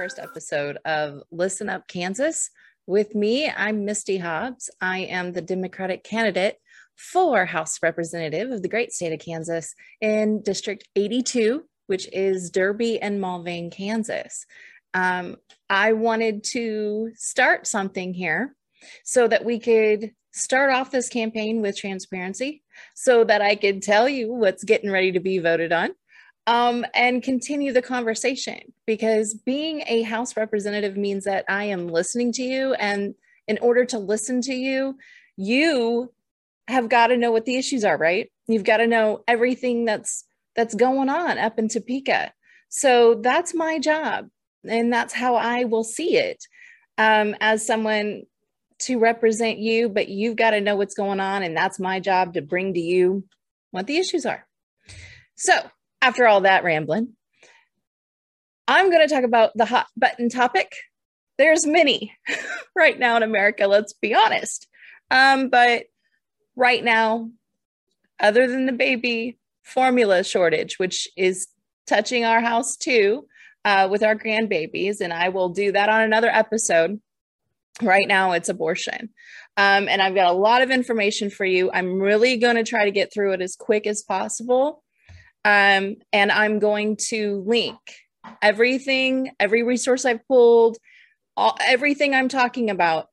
first episode of Listen Up Kansas. With me, I'm Misti Hobbs. I am the Democratic candidate for House Representative of the great state of Kansas in District 82, which is Derby and Mulvane, Kansas. I wanted to start something here so that we could start off this campaign with transparency, so that I could tell you what's getting ready to be voted on. And continue the conversation, because being a House representative means that I am listening to you, and in order to listen to you, you have got to know what the issues are, right? You've got to know everything that's going on up in Topeka. So that's my job, and that's how I will see it as someone to represent you, but you've got to know what's going on, and that's my job to bring to you what the issues are. So after all that rambling, I'm going to talk about the hot button topic. There's many right now in America, let's be honest. But right now, other than the baby formula shortage, which is touching our house too with our grandbabies, and I will do that on another episode. Right now, it's abortion. And I've got a lot of information for you. I'm really going to try to get through it as quick as possible. And I'm going to link everything, every resource I've pulled, everything I'm talking about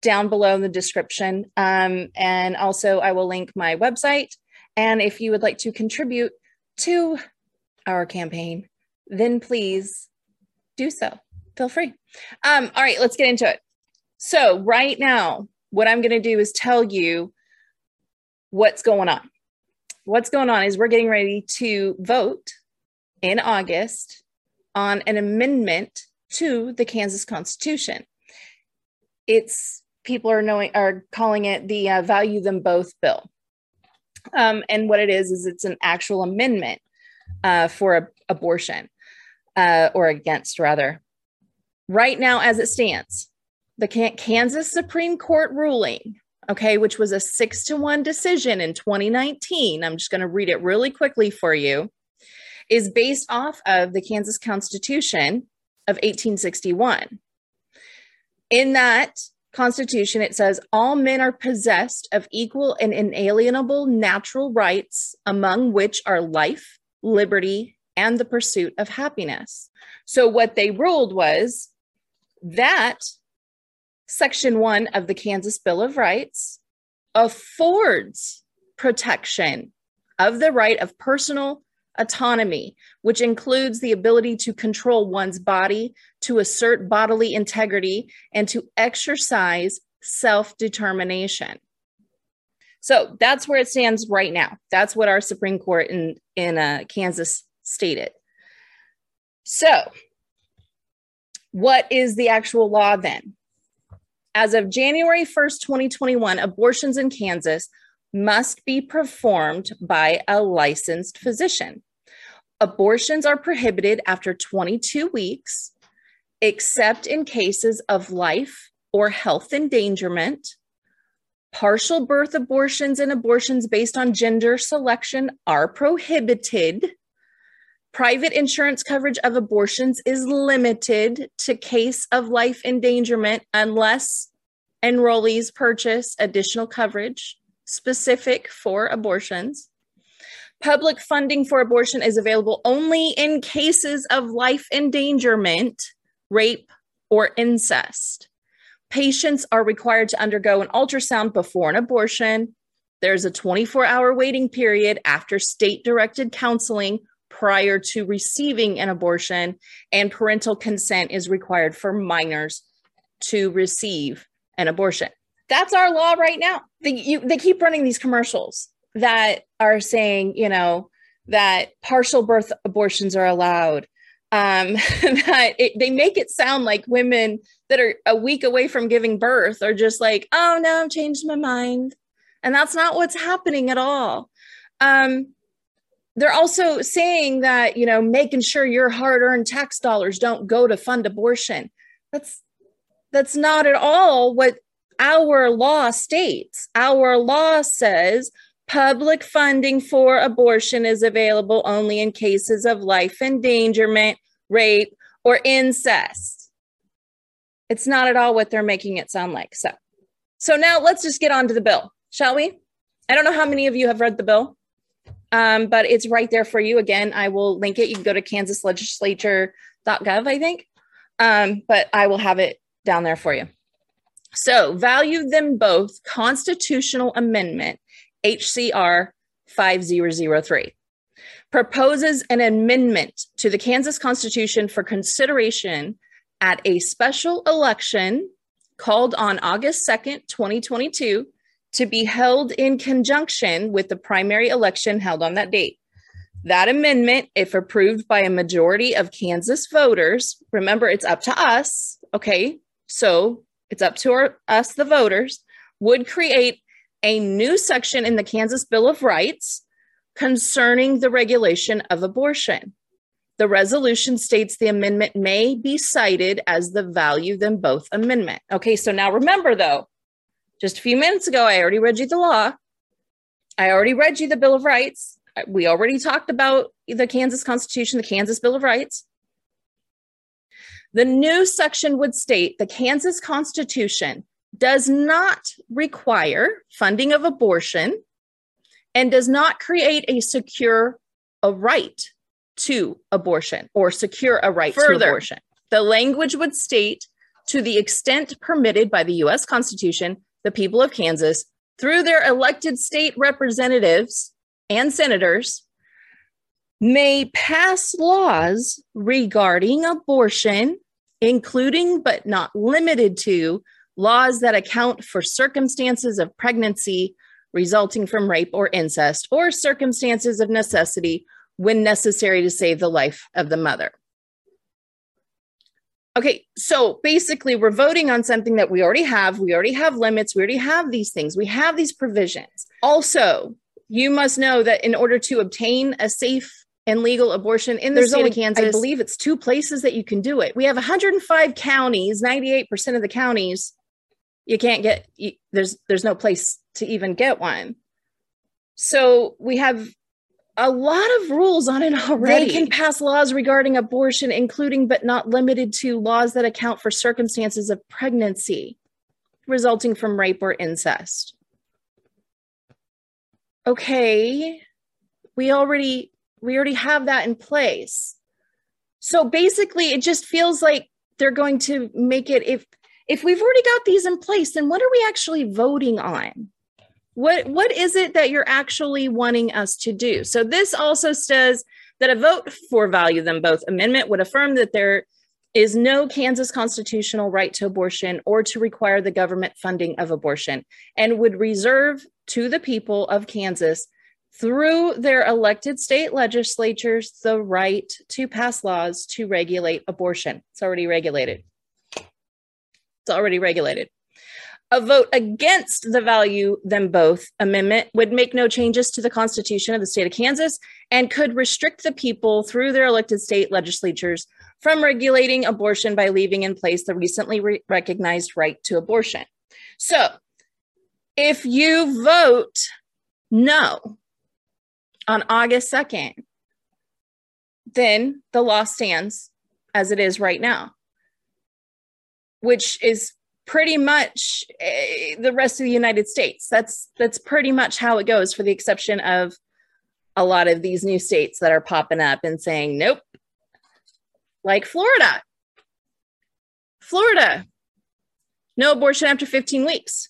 down below in the description. And also I will link my website. And if you would like to contribute to our campaign, then please do so. Feel free. All right, let's get into it. So right now, what I'm going to do is tell you what's going on. What's going on is we're getting ready to vote in August on an amendment to the Kansas Constitution. People are calling it the Value Them Both bill. And what it is it's an actual amendment for abortion or against, rather. Right now, as it stands, the Kansas Supreme Court ruling, okay, which was a 6-1 decision in 2019. I'm just going to read it really quickly for you, is based off of the Kansas Constitution of 1861. In that Constitution, it says, all men are possessed of equal and inalienable natural rights, among which are life, liberty, and the pursuit of happiness. So what they ruled was that Section 1 of the Kansas Bill of Rights affords protection of the right of personal autonomy, which includes the ability to control one's body, to assert bodily integrity, and to exercise self-determination. So that's where it stands right now. That's what our Supreme Court in Kansas stated. So what is the actual law then? As of January 1st, 2021, abortions in Kansas must be performed by a licensed physician. Abortions are prohibited after 22 weeks, except in cases of life or health endangerment. Partial birth abortions and abortions based on gender selection are prohibited. Private insurance coverage of abortions is limited to case of life endangerment unless enrollees purchase additional coverage specific for abortions. Public funding for abortion is available only in cases of life endangerment, rape, or incest. Patients are required to undergo an ultrasound before an abortion. There's a 24-hour waiting period after state-directed counseling prior to receiving an abortion, and parental consent is required for minors to receive an abortion. That's our law right now. They keep running these commercials that are saying, you know, that partial birth abortions are allowed. They make it sound like women that are a week away from giving birth are just like, oh no, I've changed my mind. And that's not what's happening at all. They're also saying that, you know, making sure your hard-earned tax dollars don't go to fund abortion. That's not at all what our law states. Our law says public funding for abortion is available only in cases of life endangerment, rape, or incest. It's not at all what they're making it sound like. So now let's just get on to the bill, shall we? I don't know how many of you have read the bill, but it's right there for you. Again, I will link it. You can go to kansaslegislature.gov, I think, but I will have it down there for you. So, Value Them Both Constitutional Amendment, HCR 5003, proposes an amendment to the Kansas Constitution for consideration at a special election called on August 2nd, 2022, to be held in conjunction with the primary election held on that date. That amendment, if approved by a majority of Kansas voters, remember it's up to us, okay, so it's up to us, the voters, would create a new section in the Kansas Bill of Rights concerning the regulation of abortion. The resolution states the amendment may be cited as the Value Them Both Amendment. Okay, so now remember though, just a few minutes ago, I already read you the law. I already read you the Bill of Rights. We already talked about the Kansas Constitution, the Kansas Bill of Rights. The new section would state the Kansas Constitution does not require funding of abortion and does not create a secure a right to abortion or secure a right to abortion. The language would state, to the extent permitted by the U.S. Constitution, the people of Kansas, through their elected state representatives and senators, may pass laws regarding abortion, including but not limited to laws that account for circumstances of pregnancy resulting from rape or incest, or circumstances of necessity when necessary to save the life of the mother. Okay, so basically we're voting on something that we already have. We already have limits. We already have these things. We have these provisions. Also, you must know that in order to obtain a safe and legal abortion in the state of Kansas, I believe it's 2 places that you can do it. We have 105 counties, 98% of the counties, you can't get, there's no place to even get one. So we have a lot of rules on it already. They can pass laws regarding abortion, including but not limited to laws that account for circumstances of pregnancy resulting from rape or incest. Okay, we already have that in place. So basically it just feels like they're going to make it, if we've already got these in place, then what are we actually voting on? What is it that you're actually wanting us to do? So this also says that a vote for Value Them Both Amendment would affirm that there is no Kansas constitutional right to abortion or to require the government funding of abortion, and would reserve to the people of Kansas through their elected state legislatures the right to pass laws to regulate abortion. It's already regulated. It's already regulated. A vote against the Value Them Both Amendment would make no changes to the Constitution of the state of Kansas and could restrict the people through their elected state legislatures from regulating abortion by leaving in place the recently recognized right to abortion. So if you vote no on August 2nd, then the law stands as it is right now, which is pretty much the rest of the United States. That's pretty much how it goes, for the exception of a lot of these new states that are popping up and saying, nope, like Florida. Florida, no abortion after 15 weeks.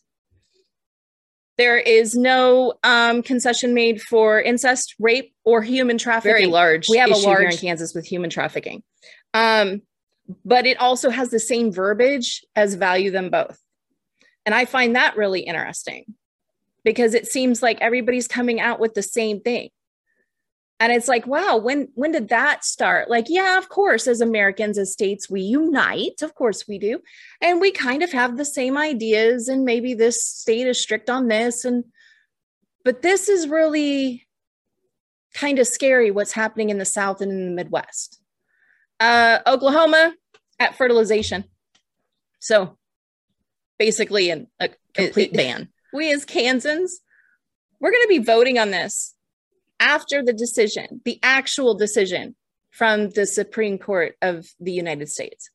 There is no concession made for incest, rape, or human trafficking. Very large issue here in Kansas with human trafficking. But it also has the same verbiage as Value Them Both. And I find that really interesting, because it seems like everybody's coming out with the same thing. And it's like, wow, when did that start? Like, yeah, of course, as Americans, as states, we unite. Of course we do. And we kind of have the same ideas, and maybe this state is strict on this. But this is really kind of scary what's happening in the South and in the Midwest. Oklahoma at fertilization. So basically a complete ban. We as Kansans, we're going to be voting on this after the decision, the actual decision from the Supreme Court of the United States,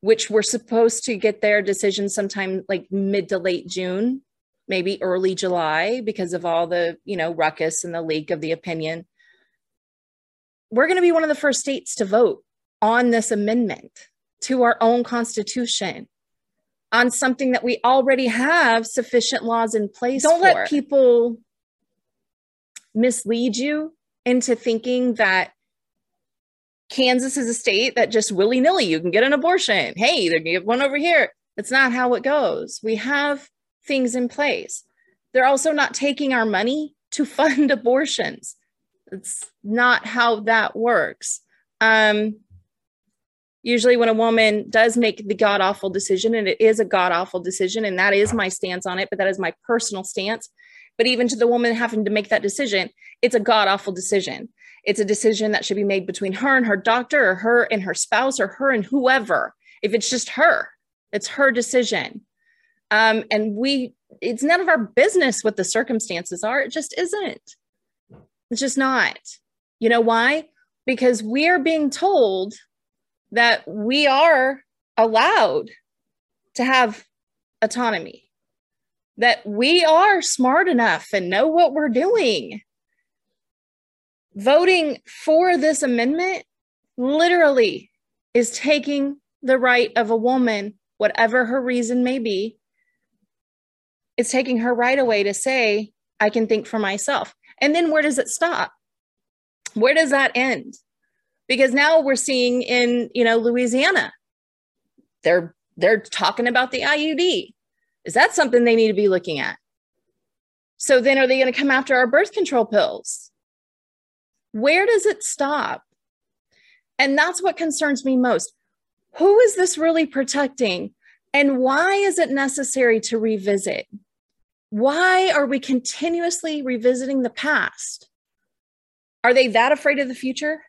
which were supposed to get their decision sometime like mid to late June, maybe early July, because of all the, you know, ruckus and the leak of the opinion. We're going to be one of the first states to vote on this amendment to our own constitution, on something that we already have sufficient laws in place. Don't let people mislead you into thinking that Kansas is a state that just willy-nilly, you can get an abortion. Hey, they're going to get one over here. That's not how it goes. We have things in place. They're also not taking our money to fund abortions. It's not how that works. Usually when a woman does make the god-awful decision, and it is a god-awful decision, and that is my stance on it, but that is my personal stance. But even to the woman having to make that decision, it's a god-awful decision. It's a decision that should be made between her and her doctor, or her and her spouse, or her and whoever. If it's just her, it's her decision. And it's none of our business what the circumstances are. It just isn't. It's just not. You know why? Because we are being told that we are allowed to have autonomy, that we are smart enough and know what we're doing. Voting for this amendment literally is taking the right of a woman, whatever her reason may be. It's taking her right away to say, I can think for myself. And then where does it stop? Where does that end? Because now we're seeing in, you know, Louisiana, they're talking about the IUD. Is that something they need to be looking at? So then are they going to come after our birth control pills? Where does it stop? And that's what concerns me most. Who is this really protecting? And why is it necessary to revisit? Why are we continuously revisiting the past? Are they that afraid of the future?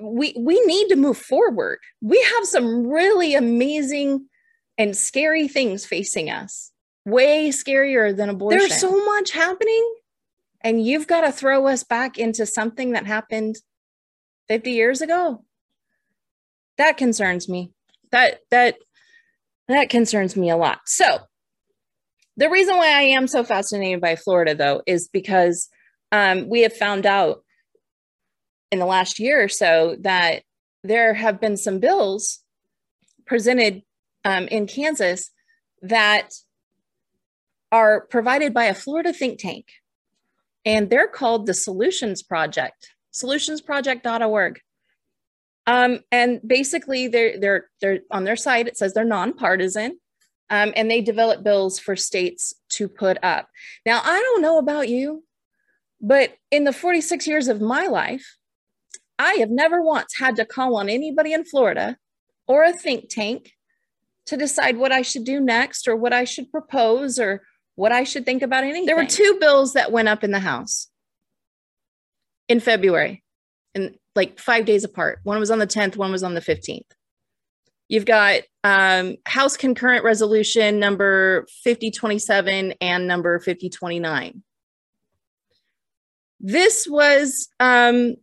We need to move forward. We have some really amazing and scary things facing us, way scarier than abortion. There's so much happening, and you've got to throw us back into something that happened 50 years ago. That concerns me. That concerns me a lot. So the reason why I am so fascinated by Florida, though, is because we have found out in the last year or so that there have been some bills presented in Kansas that are provided by a Florida think tank, and they're called the Solutions Project, solutionsproject.org. And basically they're on their site, it says they're nonpartisan, and they develop bills for states to put up. Now, I don't know about you, but in the 46 years of my life, I have never once had to call on anybody in Florida or a think tank to decide what I should do next or what I should propose or what I should think about anything. There were two bills that went up in the House in February, and like 5 days apart. One was on the 10th, one was on the 15th. You've got House Concurrent Resolution number 5027 and number 5029. This was a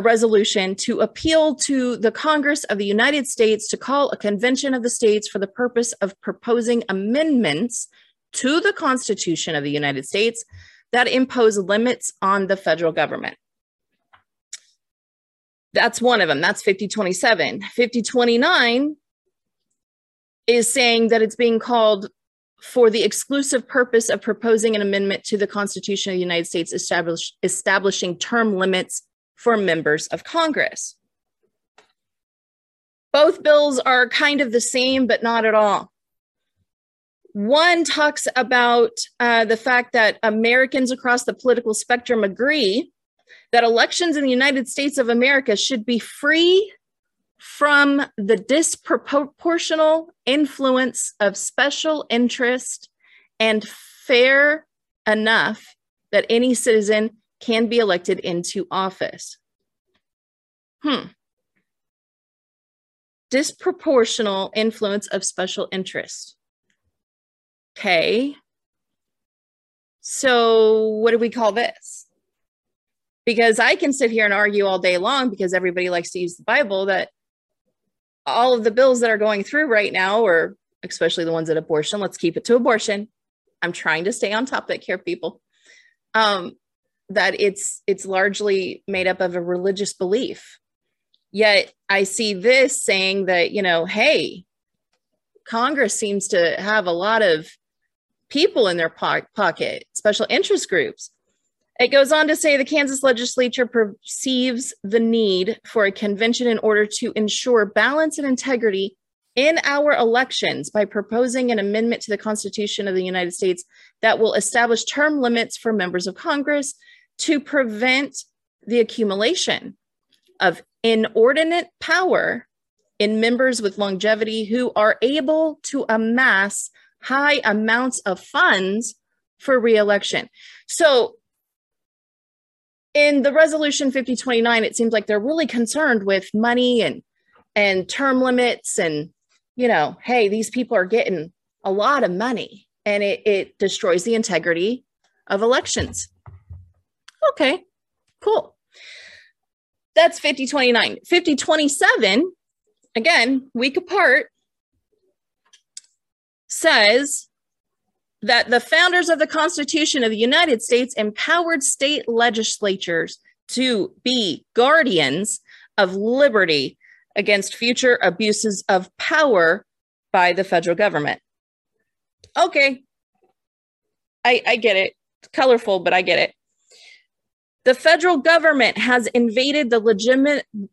resolution to appeal to the Congress of the United States to call a convention of the states for the purpose of proposing amendments to the Constitution of the United States that impose limits on the federal government. That's one of them. That's 5027. 5029 is saying that it's being called for the exclusive purpose of proposing an amendment to the Constitution of the United States establishing term limits for members of Congress. Both bills are kind of the same, but not at all. One talks about the fact that Americans across the political spectrum agree that elections in the United States of America should be free from the disproportional influence of special interest and fair enough that any citizen can be elected into office. Disproportional influence of special interest. Okay. So what do we call this? Because I can sit here and argue all day long, because everybody likes to use the Bible, that all of the bills that are going through right now, or especially the ones at abortion, let's keep it to abortion. I'm trying to stay on topic here, people. That it's largely made up of a religious belief. Yet I see this saying that, you know, hey, Congress seems to have a lot of people in their pocket, special interest groups. It goes on to say the Kansas legislature perceives the need for a convention in order to ensure balance and integrity in our elections by proposing an amendment to the Constitution of the United States that will establish term limits for members of Congress to prevent the accumulation of inordinate power in members with longevity who are able to amass high amounts of funds for re-election. So in the resolution 5029, it seems like they're really concerned with money and term limits and, you know, hey, these people are getting a lot of money, and it destroys the integrity of elections. Okay, cool. That's 5029. 5027, again, week apart, says that the founders of the Constitution of the United States empowered state legislatures to be guardians of liberty against future abuses of power by the federal government. Okay, I get it. It's colorful, but I get it. The federal government has invaded the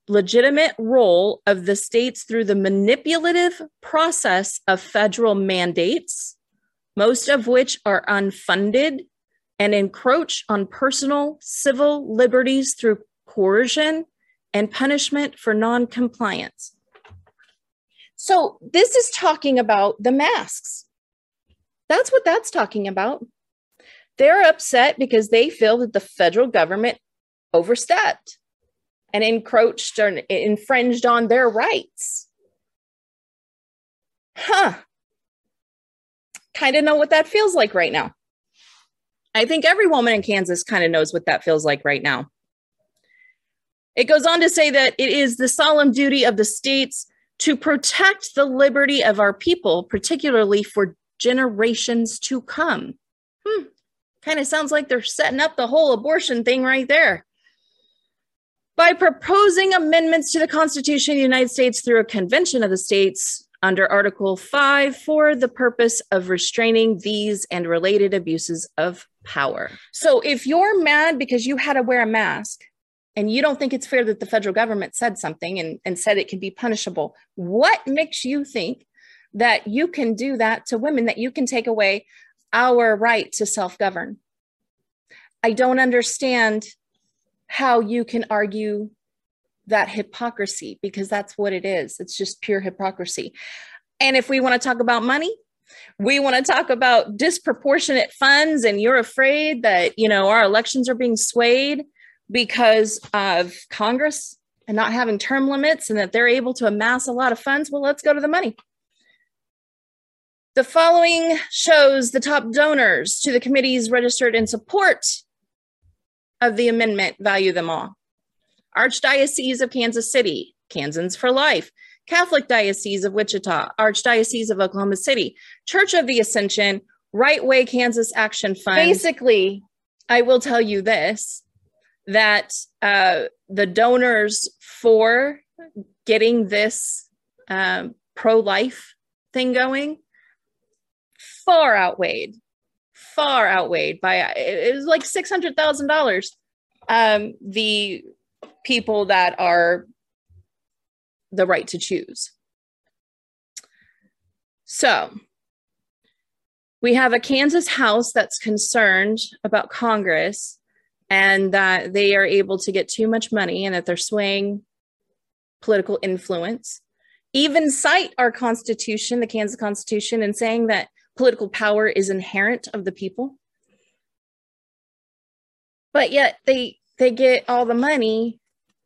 legitimate role of the states through the manipulative process of federal mandates, most of which are unfunded and encroach on personal civil liberties through coercion and punishment for noncompliance. So this is talking about the masks. That's what that's talking about. They're upset because they feel that the federal government overstepped and encroached or infringed on their rights. Huh. Kind of know what that feels like right now. I think every woman in Kansas kind of knows what that feels like right now. It goes on to say that it is the solemn duty of the states to protect the liberty of our people, particularly for generations to come. Kind of sounds like they're setting up the whole abortion thing right there. By proposing amendments to the Constitution of the United States through a convention of the states under Article 5 for the purpose of restraining these and related abuses of power. So if you're mad because you had to wear a mask and you don't think it's fair that the federal government said something and said it could be punishable, what makes you think that you can do that to women, that you can take away our right to self-govern? I don't understand how you can argue that hypocrisy, because that's what it is. It's just pure hypocrisy. And if we want to talk about money, we want to talk about disproportionate funds, and you're afraid that, you know, our elections are being swayed because of Congress and not having term limits and that they're able to amass a lot of funds. Well, let's go to the money. The following shows the top donors to the committees registered in support of the amendment. Value them all. Archdiocese of Kansas City, Kansans for Life, Catholic Diocese of Wichita, Archdiocese of Oklahoma City, Church of the Ascension, Right Way Kansas Action Fund. Basically, I will tell you this, that the donors for getting this pro-life thing going far outweighed by, it was like $600,000. The people that are the right to choose. So we have a Kansas House that's concerned about Congress and that they are able to get too much money and that they're swaying political influence. Even cite our Constitution, the Kansas Constitution, and saying that political power is inherent of the people. But yet they get all the money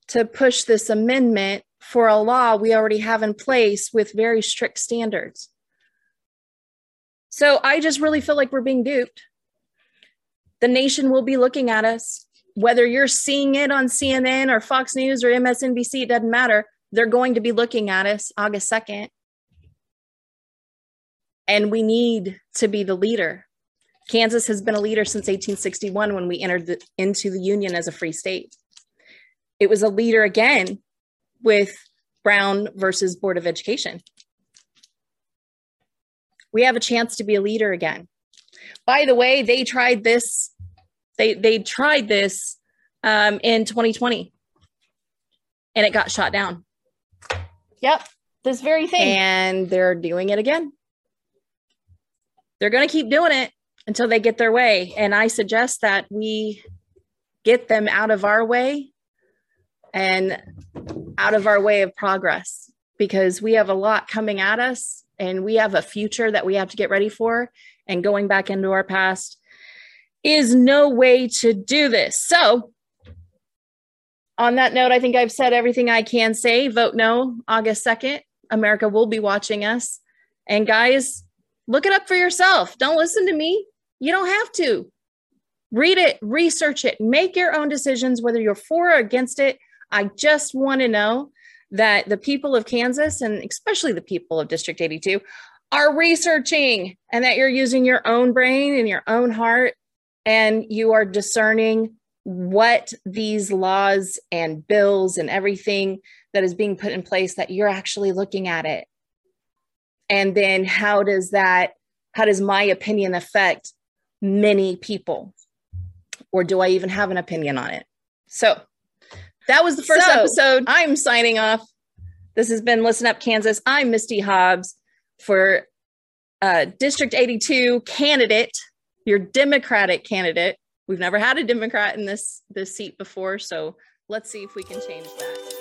to push this amendment for a law we already have in place with very strict standards. So I just really feel like we're being duped. The nation will be looking at us. whether you're seeing it on CNN or Fox News or MSNBC, it doesn't matter. They're going to be looking at us August 2nd. And we need to be the leader. Kansas has been a leader since 1861 when we entered into the Union as a free state. It was a leader again with Brown versus Board of Education. We have a chance to be a leader again. By the way, they tried this. They tried this in 2020, and it got shot down. Yep, this very thing. And they're doing it again. They're going to keep doing it until they get their way. And I suggest that we get them out of our way and out of our way of progress, because we have a lot coming at us and we have a future that we have to get ready for. And going back into our past is no way to do this. So on that note, I think I've said everything I can say. Vote no, August 2nd. America will be watching us. And guys, look it up for yourself. Don't listen to me. You don't have to. Read it, research it, make your own decisions, whether you're for or against it. I just want to know that the people of Kansas, and especially the people of District 82, are researching, and that you're using your own brain and your own heart, and you are discerning what these laws and bills and everything that is being put in place, that you're actually looking at it. And then how does my opinion affect many people? Or do I even have an opinion on it? So that was the first episode. I'm signing off. This has been Listen Up Kansas. I'm Misti Hobbs for District 82 candidate, your Democratic candidate. We've never had a Democrat in this seat before, so let's see if we can change that.